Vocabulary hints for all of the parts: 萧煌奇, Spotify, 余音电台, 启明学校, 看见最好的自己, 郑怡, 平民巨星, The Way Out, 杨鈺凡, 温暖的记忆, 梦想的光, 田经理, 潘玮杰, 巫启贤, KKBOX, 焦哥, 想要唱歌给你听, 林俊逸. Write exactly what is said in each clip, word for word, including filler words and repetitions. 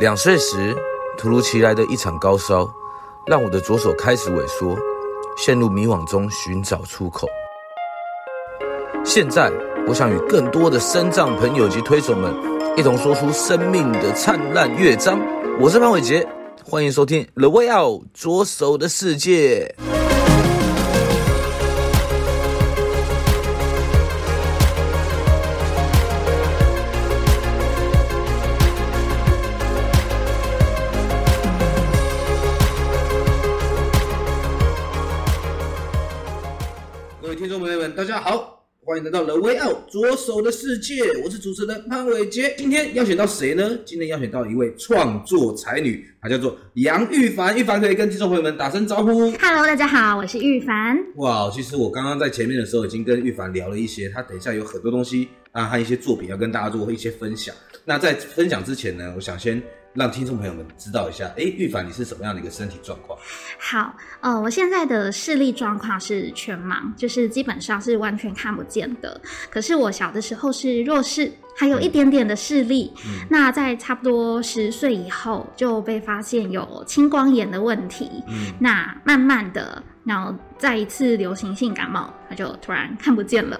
两岁时，突如其来的一场高烧，让我的左手开始萎缩，陷入迷惘中寻找出口。现在，我想与更多的身障朋友及推手们，一同说出生命的灿烂乐章。我是潘玮杰，欢迎收听《The Way Out》左手的世界。大家好，欢迎来到 The Way Out 左手的世界，我是主持人潘玮杰。今天邀请到谁呢？今天邀请到一位创作才女，她叫做杨鈺凡。鈺凡可以跟听众朋友们打声招呼。Hello， 大家好，我是鈺凡。哇，其实我刚刚在前面的时候已经跟鈺凡聊了一些，她等一下有很多东西啊，和一些作品要跟大家做一些分享。那在分享之前呢，我想先让听众朋友们知道一下，哎，鈺凡你是什么样的一个身体状况？好，呃，我现在的视力状况是全盲，就是基本上是完全看不见的。可是我小的时候是弱视，还有一点点的视力。嗯、那在差不多十岁以后就被发现有青光眼的问题。嗯、那慢慢的，然后再一次流行性感冒，它就突然看不见了。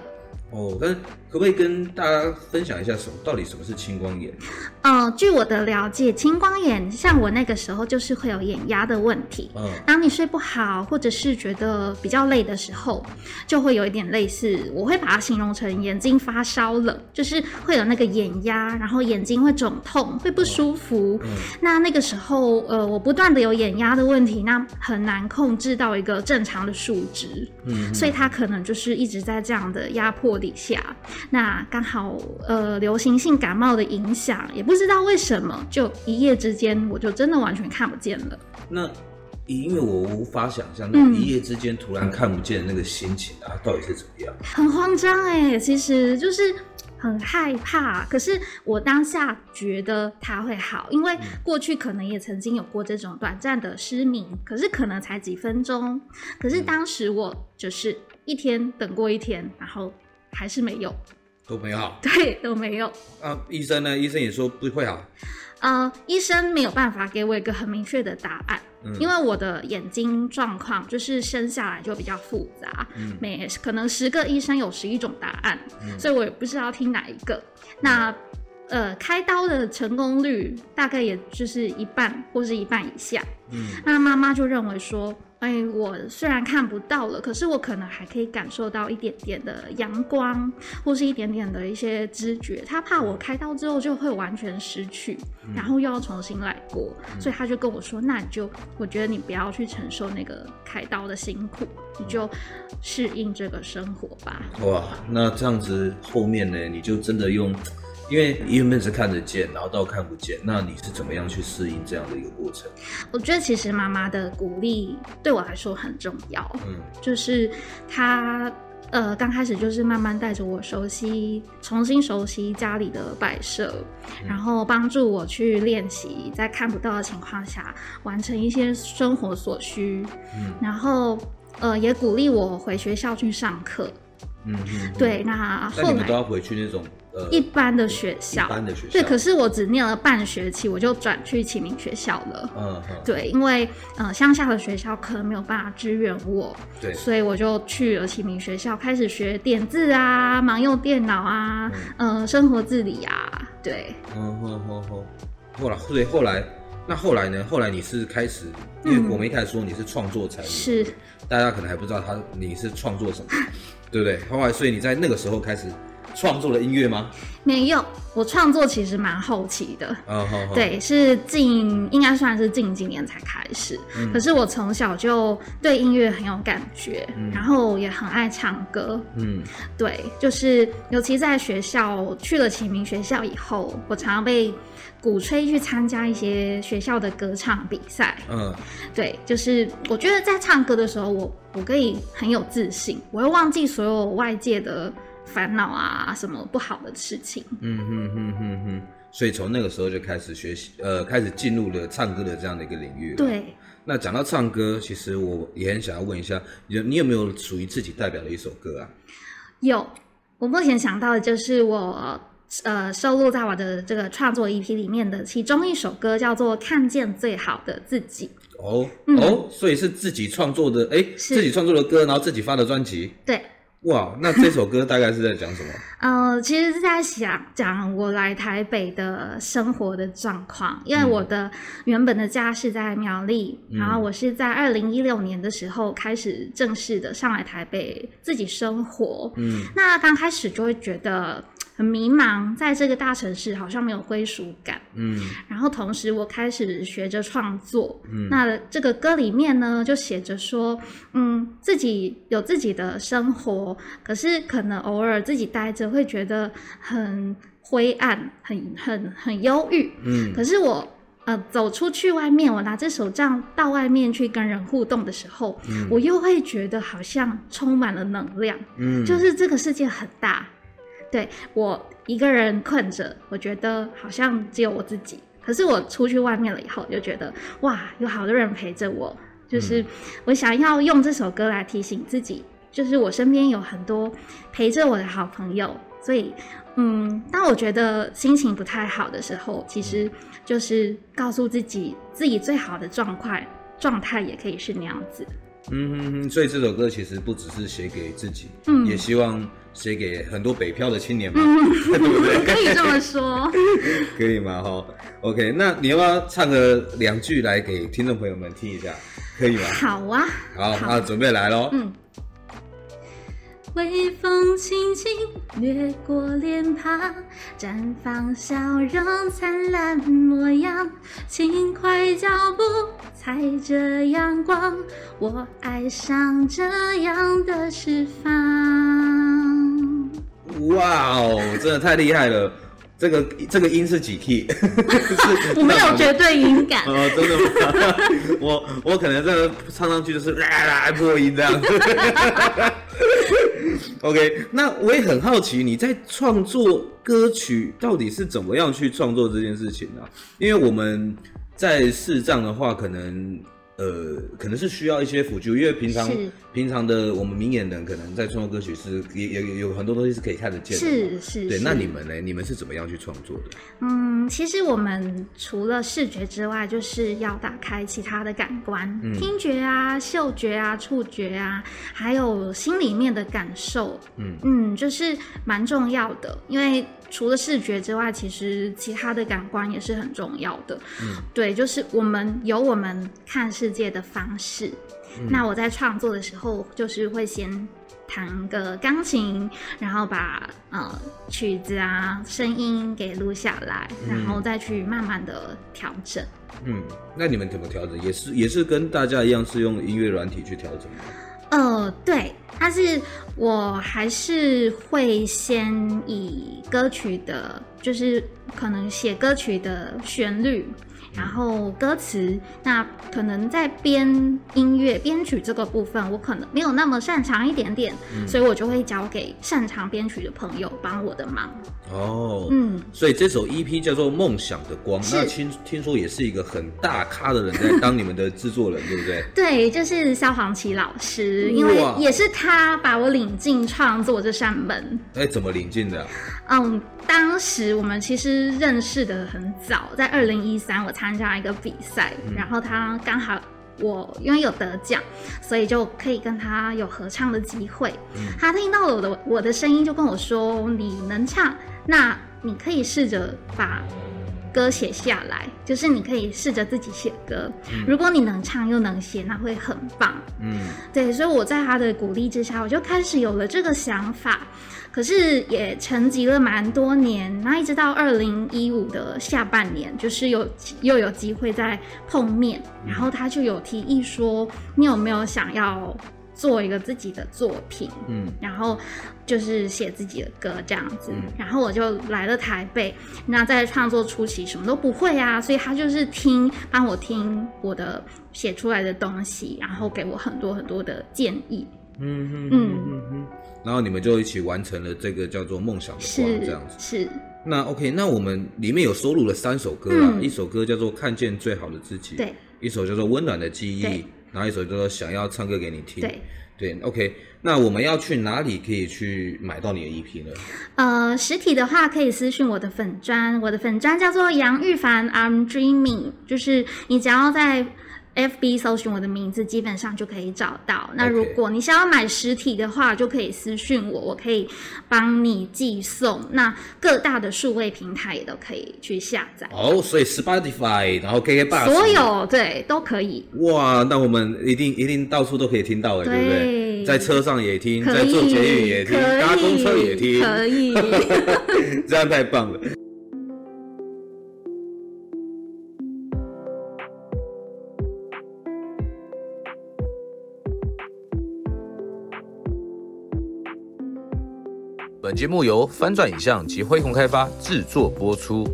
哦，但可不可以跟大家分享一下什么到底什么是青光眼？呃，据我的了解，青光眼像我那个时候就是会有眼压的问题。嗯，当你睡不好或者是觉得比较累的时候，就会有一点类似，我会把它形容成眼睛发烧了，就是会有那个眼压，然后眼睛会肿痛，会不舒服。嗯，那那个时候，呃，我不断的有眼压的问题，那很难控制到一个正常的数值。嗯，所以它可能就是一直在这样的压迫底下，那刚好呃流行性感冒的影响，也不知道为什么，就一夜之间我就真的完全看不见了。那因为我无法想象那一夜之间突然看不见的那个心情啊，嗯、到底是怎么样？很慌张哎、欸，其实就是很害怕。可是我当下觉得它会好，因为过去可能也曾经有过这种短暂的失明，可是可能才几分钟。可是当时我就是一天等过一天，然后还是没有，都没好，对，都没有。啊，医生呢？医生也说不会好。呃，医生没有办法给我一个很明确的答案，嗯、因为我的眼睛状况就是生下来就比较复杂，嗯、每可能十个医生有十一种答案，嗯、所以我也不知道听哪一个。那呃，开刀的成功率大概也就是一半或是一半以下。嗯，那妈妈就认为说，哎，我虽然看不到了，可是我可能还可以感受到一点点的阳光，或是一点点的一些知觉。他怕我开刀之后就会完全失去，嗯、然后又要重新来过，嗯、所以他就跟我说：“那你就，我觉得你不要去承受那个开刀的辛苦，你就适应这个生活吧。”哇，那这样子后面呢，你就真的用。因为原本是看得见，然后到看不见，那你是怎么样去适应这样的一个过程？我觉得其实妈妈的鼓励对我来说很重要，嗯，就是她呃刚开始就是慢慢带着我熟悉，重新熟悉家里的摆设，嗯、然后帮助我去练习，在看不到的情况下完成一些生活所需，嗯，然后呃也鼓励我回学校去上课，嗯，嗯对，那后来但你们都要回去那种。呃、一般的学校，一般的学校，对，可是我只念了半学期，我就转去启明学校了。嗯，嗯对，因为呃乡下的学校可能没有办法支援我，对，所以我就去了启明学校，开始学点字啊、盲用电脑啊、嗯、呃生活自理啊，对。嗯嗯嗯嗯，后来，所以后来，那后来呢？后来你是开始，因为我们一开始说你是创作才女，是，大家可能还不知道他你是创作什么，对不对？后来，所以你在那个时候开始。创作的音乐吗？没有，我创作其实蛮后期的。哦，好好对，是近应该算是近几年才开始。嗯、可是我从小就对音乐很有感觉，嗯、然后也很爱唱歌。嗯，对，就是尤其在学校去了启明学校以后，我常常被鼓吹去参加一些学校的歌唱比赛。嗯，对，就是我觉得在唱歌的时候，我我可以很有自信，我会忘记所有外界的。烦恼啊，什么不好的事情。嗯嗯嗯嗯嗯，所以从那个时候就开始学习，呃，开始进入了唱歌的这样的一个领域。对。那讲到唱歌，其实我也很想要问一下，你有没有属于自己代表的一首歌啊？有，我目前想到的就是我呃收录在我的这个创作 E P 里面的其中一首歌叫做看见最好的自己。哦、嗯、哦，所以是自己创作的，哎，自己创作的歌，然后自己发的专辑。对。哇，那这首歌大概是在讲什么？呃，其实是在想讲我来台北的生活的状况，因为我的原本的家是在苗栗，嗯、然后我是在二零一六年的时候开始正式的上来台北自己生活。嗯，那刚开始就会觉得很迷茫，在这个大城市好像没有归属感。嗯，然后同时我开始学着创作。嗯，那这个歌里面呢，就写着说，嗯，自己有自己的生活，可是可能偶尔自己待着会觉得很灰暗，很很很忧郁。嗯，可是我呃走出去外面，我拿着手杖到外面去跟人互动的时候，嗯、我又会觉得好像充满了能量。嗯，就是这个世界很大。对，我一个人困着，我觉得好像只有我自己。可是我出去外面了以后，就觉得哇，有好多人陪着我。就是我想要用这首歌来提醒自己，就是我身边有很多陪着我的好朋友。所以，嗯，当我觉得心情不太好的时候，其实就是告诉自己，自己最好的状态，状态也可以是那样子。嗯，所以这首歌其实不只是写给自己，嗯，也希望写给很多北漂的青年嘛，嗯、对不对？可以这么说，可以吗？哈 ，OK， 那你要不要唱个两句来给听众朋友们听一下？可以吗？好啊，好，好那准备来喽。嗯，微风轻轻掠过脸庞，绽放笑容灿烂模样，轻快脚步踩着阳光，我爱上这样的释放。哇哦，真的太厉害了！这个这个音是几 key？ 是我没有绝对音感。哦，真的吗？我我可能真的唱上去就是啦啦破音这样。OK， 那我也很好奇，你在创作歌曲到底是怎么样去创作这件事情呢、啊？因为我们在视障的话，可能呃，可能是需要一些辅助，因为平常平常的我们明眼人可能在创作歌曲是也也有很多东西是可以看得见的，是是。对，那你们呢？你们是怎么样去创作的？嗯，其实我们除了视觉之外，就是要打开其他的感官，嗯、听觉啊、嗅觉啊、触觉啊，还有心里面的感受，嗯嗯，就是蛮重要的，因为除了视觉之外，其实其他的感官也是很重要的。嗯，对，就是我们有我们看世界的方式。嗯、那我在创作的时候，就是会先弹个钢琴，然后把呃曲子啊、声音给录下来，然后再去慢慢的调整。嗯，那你们怎么调整？也是也是跟大家一样是用音乐软体去调整吗？呃，对，但是我还是会先以歌曲的，就是可能写歌曲的旋律，然后歌词，那可能在编音乐、编曲这个部分，我可能没有那么擅长一点点，嗯、所以我就会交给擅长编曲的朋友帮我的忙。哦，嗯，所以这首 E P 叫做《梦想的光》，那听听说也是一个很大咖的人在当你们的制作人，对不对？对，就是萧煌奇老师，因为也是他把我领进创作这扇门。哎，怎么领进的、啊？嗯，当时我们其实认识的很早，在二零一三我参加一个比赛，嗯、然后他刚好我因为有得奖，所以就可以跟他有合唱的机会。嗯、他听到了我的我的声音，就跟我说：“你能唱，那你可以试着把歌写下来，就是你可以试着自己写歌。嗯、如果你能唱又能写，那会很棒。”嗯，对，所以我在他的鼓励之下，我就开始有了这个想法。可是也沉寂了蛮多年，那一直到二零一五的下半年，就是有又有机会再碰面，然后他就有提议说，你有没有想要做一个自己的作品，嗯，然后就是写自己的歌这样子，嗯、然后我就来了台北，那在创作初期什么都不会啊，所以他就是听帮我听我的写出来的东西，然后给我很多很多的建议。嗯哼嗯嗯嗯，然后你们就一起完成了这个叫做梦想的光这样子。是。是那 OK， 那我们里面有收录了三首歌啦，嗯、一首歌叫做《看见最好的自己》，对；一首叫做《温暖的记忆》，然后一首叫做《想要唱歌给你听》，对。对 ，OK， 那我们要去哪里可以去买到你的 E P 呢？呃，实体的话可以私讯我的粉专，我的粉专叫做杨玉凡 ，I'm Dreaming， 就是你只要在 F B 搜寻我的名字，基本上就可以找到。那如果你想要买实体的话，就可以私讯我，我可以帮你寄送。那各大的数位平台也都可以去下载。哦，所以 Spotify， 然后 K K B O X， 所有对都可以。哇，那我们一定一定到处都可以听到哎，对不对？在车上也听，在坐捷运也听，搭公车也听，可以。这样太棒了。本节目由翻转影像及辉鸿开发制作播出。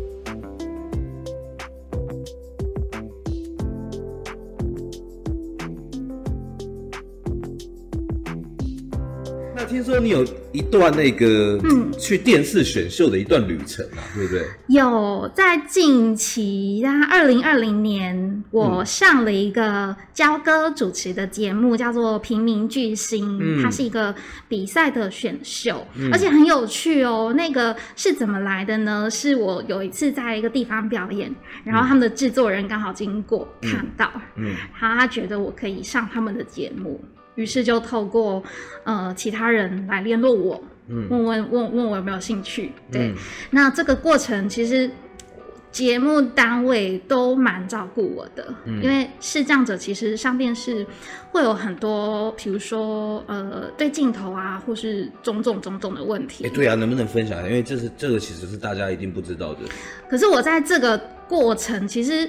那听说你有一段那个、嗯、去电视选秀的一段旅程啊，对不对？有，在近期啊，二零二零年我上了一个焦哥主持的节目，叫做《平民巨星》，嗯、它是一个比赛的选秀、嗯，而且很有趣哦。那个是怎么来的呢？是我有一次在一个地方表演，然后他们的制作人刚好经过、嗯、看到，嗯，他觉得我可以上他们的节目。于是就透过呃其他人来联络我，嗯、问问问问我有没有兴趣。对、嗯，那这个过程其实节目单位都蛮照顾我的，嗯、因为视障者其实上电视会有很多，比如说呃对镜头啊，或是种种种种的问题。哎、欸，对啊，能不能分享一下？因为这是这个其实是大家一定不知道的。可是我在这个过程，其实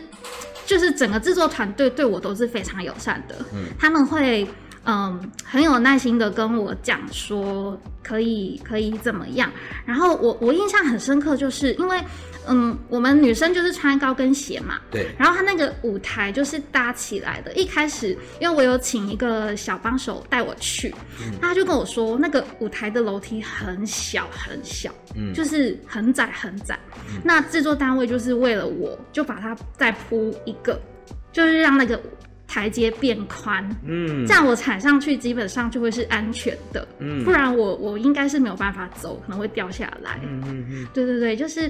就是整个制作团队对我都是非常友善的，嗯、他们会。嗯，很有耐心的跟我讲说可以可以怎么样，然后我我印象很深刻，就是因为嗯我们女生就是穿高跟鞋嘛，对，然后她那个舞台就是搭起来的，一开始因为我有请一个小帮手带我去，他、嗯、就跟我说那个舞台的楼梯很小很小，嗯，就是很窄很窄、嗯、那制作单位就是为了我就把它再铺一个，就是让那个台阶变宽，嗯，这样我踩上去基本上就会是安全的，嗯，不然我我应该是没有办法走，可能会掉下来，嗯嗯嗯，对对对，就是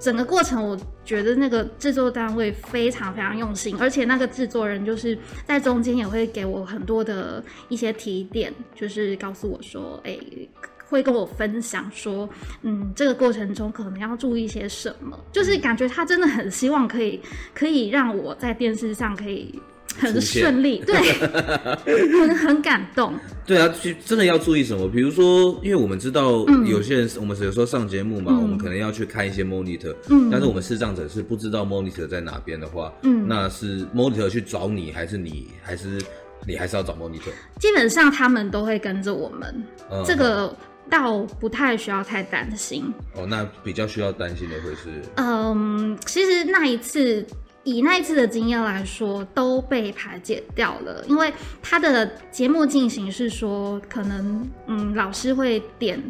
整个过程，我觉得那个制作单位非常非常用心，而且那个制作人就是在中间也会给我很多的一些提点，就是告诉我说，哎、欸。会跟我分享说，嗯，这个过程中可能要注意些什么，就是感觉他真的很希望可以可以让我在电视上可以很顺利，对，很很感动。对啊，真的要注意什么？比如说，因为我们知道有些人，嗯、我们有时候上节目嘛、嗯，我们可能要去看一些 monitor，、嗯、但是我们视障者是不知道 monitor 在哪边的话，嗯，那是 monitor 去找你，还是你，还是你还是要找 monitor？ 基本上他们都会跟着我们，嗯、这个。倒不太需要太担心哦，那比较需要担心的会是，嗯，其实那一次以那一次的经验来说，都被排解掉了，因为他的节目进行是说，可能嗯老师会点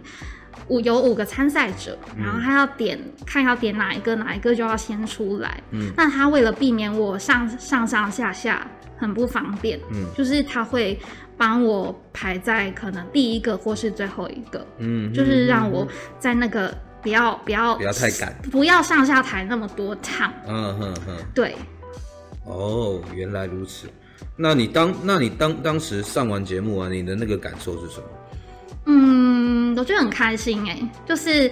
五有五个参赛者，然后他要点、嗯、看要点哪一个，哪一个就要先出来，嗯，那他为了避免我上上上下下很不方便，嗯，就是他会。帮我排在可能第一个或是最后一个，嗯，就是让我在那个不要不要不要太赶，不要上下台那么多趟，嗯哼哼，对，哦，原来如此。那你当那你当当时上完节目啊，你的那个感受是什么？嗯，我觉得很开心哎、欸，就是。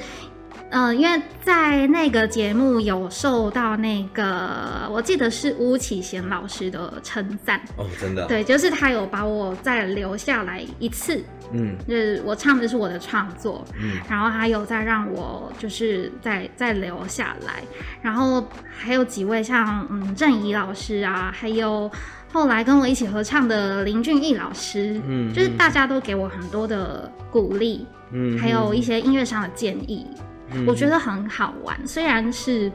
嗯、呃，因为在那个节目有受到那个，我记得是巫启贤老师的称赞哦，真的、啊，对，就是他有把我再留下来一次，嗯，就是我唱的是我的创作，嗯，然后他有再让我就是再再留下来，然后还有几位像嗯郑怡老师啊，还有。后来跟我一起合唱的林俊逸老师，嗯，就是大家都给我很多的鼓励，嗯，还有一些音乐上的建议，嗯，我觉得很好玩，虽然是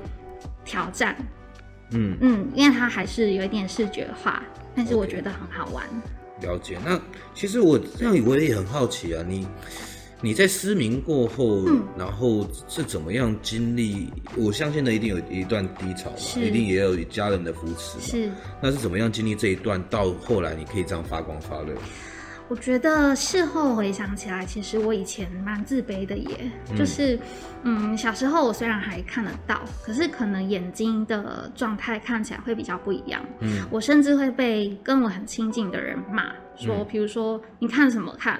挑战，嗯嗯，因为它还是有一点视觉化，但是我觉得很好玩。Okay, 了解，那其实我这样我也很好奇啊，你。你在失明过后、嗯，然后是怎么样经历？我相信的一定有一段低潮嘛，一定也有家人的扶持嘛。是，那是怎么样经历这一段？到后来你可以这样发光发热？我觉得事后回想起来，其实我以前蛮自卑的耶，嗯、就是嗯，小时候我虽然还看得到，可是可能眼睛的状态看起来会比较不一样。嗯，我甚至会被跟我很亲近的人骂，说，比如说你看什么看，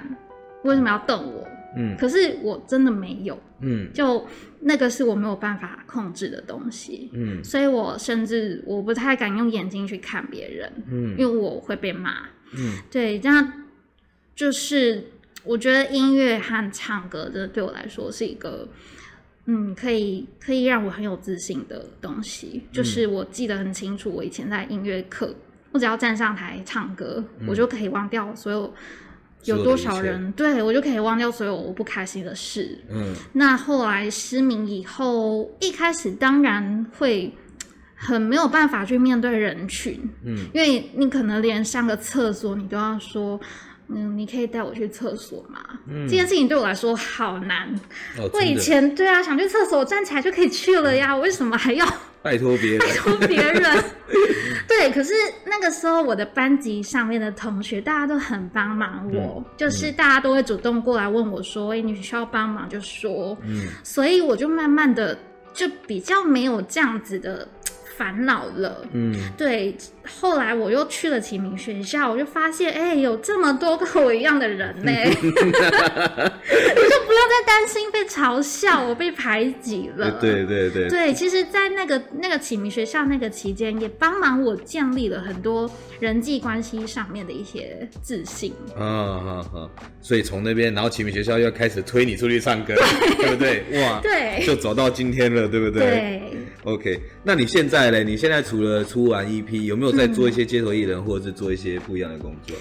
为什么要瞪我？嗯，可是我真的没有，嗯，就那个是我没有办法控制的东西，嗯，所以我甚至我不太敢用眼睛去看别人，嗯，因为我会被骂，嗯，对，那就是我觉得音乐和唱歌这对我来说是一个，嗯，可以可以让我很有自信的东西，就是我记得很清楚，我以前在音乐课，我只要站上台唱歌，嗯，我就可以忘掉所有。有多少人对我就可以忘掉所有我不开心的事。嗯，那后来失明以后，一开始当然会很没有办法去面对人群，嗯，因为你可能连上个厕所你都要说，嗯，你可以带我去厕所吗？嗯，这件事情对我来说好难。哦，我以前对啊，想去厕所，我站起来就可以去了呀，嗯，我为什么还要？拜托别人，拜托别人。对，可是那个时候我的班级上面的同学大家都很帮忙我，嗯，就是大家都会主动过来问我说，欸，你需要帮忙就说，嗯，所以我就慢慢的就比较没有这样子的烦恼了，嗯，对。后来我又去了启明学校，我就发现，哎，欸，有这么多跟我一样的人呢，欸，你就不用再担心被嘲笑，我被排挤了。对对对对，其实，在那个那个启明学校那个期间，也帮忙我建立了很多人际关系上面的一些自信。啊啊啊！所以从那边，然后启明学校又开始推你出去唱歌，对不对？哇，对，就走到今天了，对不对？对。OK， 那你现在咧？你现在除了出完 E P， 有没有在做一些街头艺人，嗯，或者是做一些不一样的工作？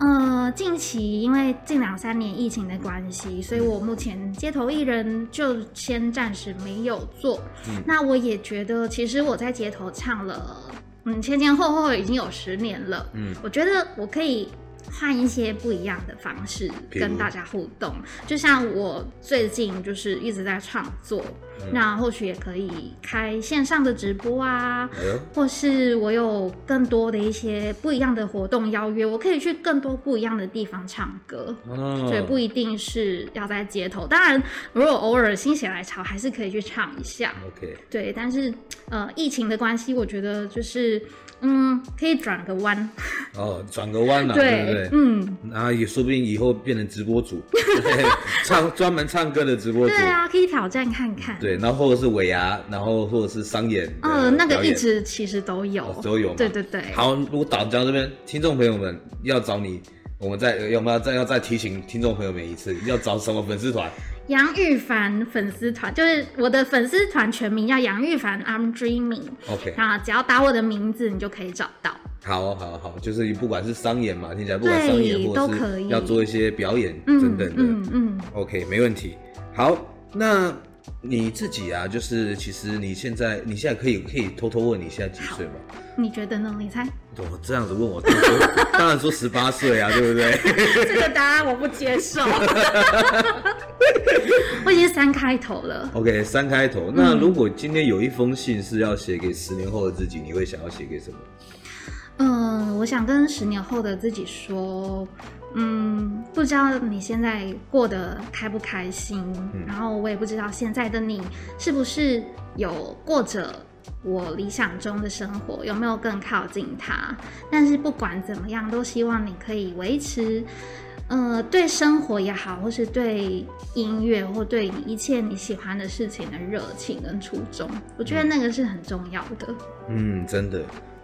呃，近期因为近两三年疫情的关系，所以我目前街头艺人就先暂时没有做。嗯，那我也觉得，其实我在街头唱了，嗯，前前后后已经有十年了。嗯，我觉得我可以换一些不一样的方式跟大家互动，就像我最近就是一直在创作，嗯，那或许也可以开线上的直播啊，哎，或是我有更多的一些不一样的活动邀约，我可以去更多不一样的地方唱歌，哦，所以不一定是要在街头。当然如果偶尔心血来潮还是可以去唱一下， okay， 对，但是呃，疫情的关系我觉得就是嗯，可以转个弯哦，转个弯啊，对不对？嗯，然后也说不定以后变成直播主，唱专门唱歌的直播主。对啊，可以挑战看看。对，然后或者是尾牙，然后或者是商演。呃，那个一直其实都有，哦，都有嘛。对对对。好，如果导到这边，听众朋友们要找你，我们再要不要再要再提醒听众朋友们一次，要找什么粉丝团？杨玉凡粉丝团，就是我的粉丝团全名叫杨玉凡 I'm Dreaming。OK， 那只要打我的名字，你就可以找到。好，好，好，就是不管是商演嘛，听起来不管商演或是要做一些表演等等的，嗯嗯嗯。OK， 没问题。好，那你自己啊，就是其实你现在，你现在可以可以偷偷问你现在几岁吗？你觉得呢？你猜？我这样子问我，当然说十八岁啊，对不对？这个答案我不接受。我已经三开头了。OK， 三开头。那如果今天有一封信是要写给十年后的自己，你会想要写给什么？嗯、呃，我想跟十年后的自己说，嗯，不知道你现在过得开不开心，嗯，然后我也不知道现在的你是不是有过着我理想中的生活，有没有更靠近它？但是不管怎么样，都希望你可以维持，呃，对生活也好，或是对音乐，或对你一切你喜欢的事情的热情跟初衷，我觉得那个是很重要的。嗯，真的。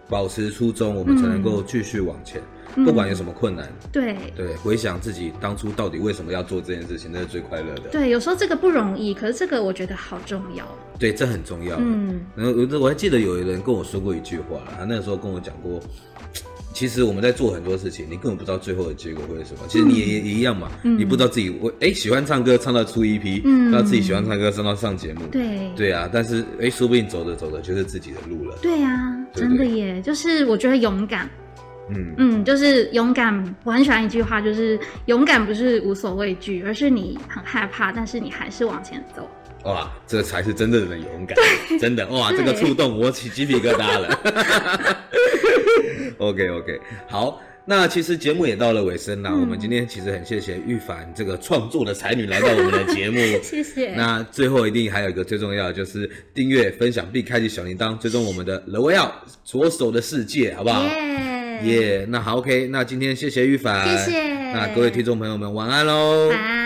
保持初衷，我们才能够继续往前，嗯，不管有什么困难，嗯，对对，回想自己当初到底为什么要做这件事情，那是最快乐的。对，有时候这个不容易，可是这个我觉得好重要。对，这很重要。嗯，然后我还记得有人跟我说过一句话，他那个时候跟我讲过，其实我们在做很多事情，你根本不知道最后的结果会是什么。其实你 也,、嗯、也一样嘛，嗯，你不知道自己我哎、欸、喜欢唱歌唱到出 E P，嗯，那自己喜欢唱歌唱到上节目，对对啊，但是哎、欸、说不定走着走着就是自己的路了。对啊，对对，真的耶，就是我觉得勇敢，嗯嗯，就是勇敢。我很喜欢一句话，就是勇敢不是无所畏惧，而是你很害怕，但是你还是往前走。哇，这才是真正的勇敢，真的哇，这个触动我起鸡皮疙瘩了。OK OK， 好，那其实节目也到了尾声啦、嗯、我们今天其实很谢谢玉凡这个创作的才女来到我们的节目谢谢。那最后一定还有一个最重要的就是订阅分享并开启小铃铛，追踪我们的 The Way Out 左手的世界，好不好？耶、yeah. yeah, 那好 OK， 那今天谢谢玉凡，谢谢。那各位听众朋友们晚安咯。